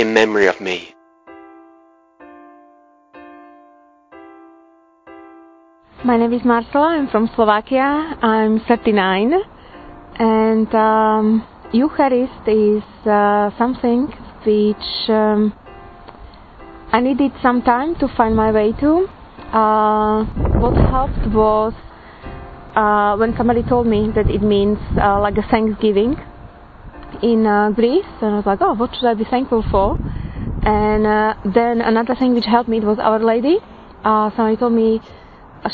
in memory of me. My name is Marcela, I'm from Slovakia, I'm 39, and Eucharist is something which I needed some time to find my way to. What helped was when somebody told me that it means like a thanksgiving in Greece, and I was like, oh, what should I be thankful for? And then another thing which helped me was Our Lady. Somebody told me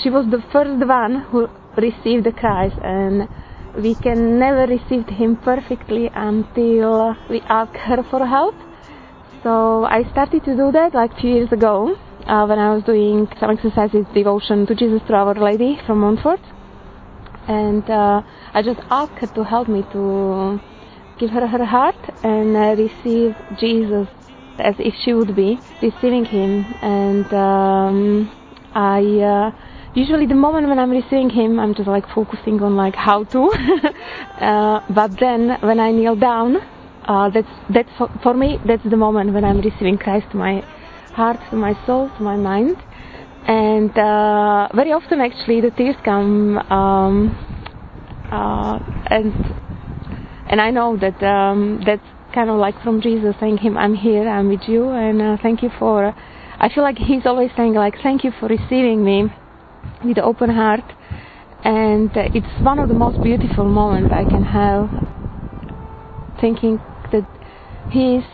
she was the first one who received the Christ, and we can never receive Him perfectly until we ask her for help. So I started to do that like a few years ago when I was doing some exercises, devotion to Jesus, to Our Lady from Montfort, and I just asked her to help me to give her her heart and receive Jesus as if she would be receiving Him. And I usually the moment when I'm receiving Him, I'm just like focusing on like how to but then when I kneel down, that's for me, that's the moment when I'm receiving Christ to my heart, to my soul, to my mind. And very often actually the tears come, and I know that that's kind of like from Jesus saying Him, I'm here, I'm with you, and thank you for... I feel like He's always saying like, thank you for receiving me with open heart. And it's one of the most beautiful moments I can have, thinking that He is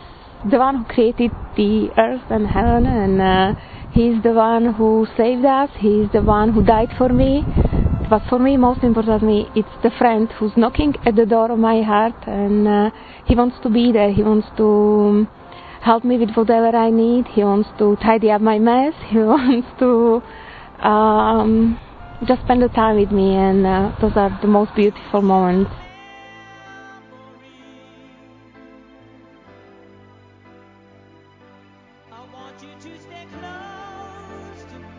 the one who created the earth and heaven, and He is the one who saved us, He is the one who died for me. But for me, most importantly, it's the friend who's knocking at the door of my heart, and he wants to be there, he wants to help me with whatever I need, he wants to tidy up my mess, he wants to just spend the time with me, and those are the most beautiful moments. I want you to stay close to me.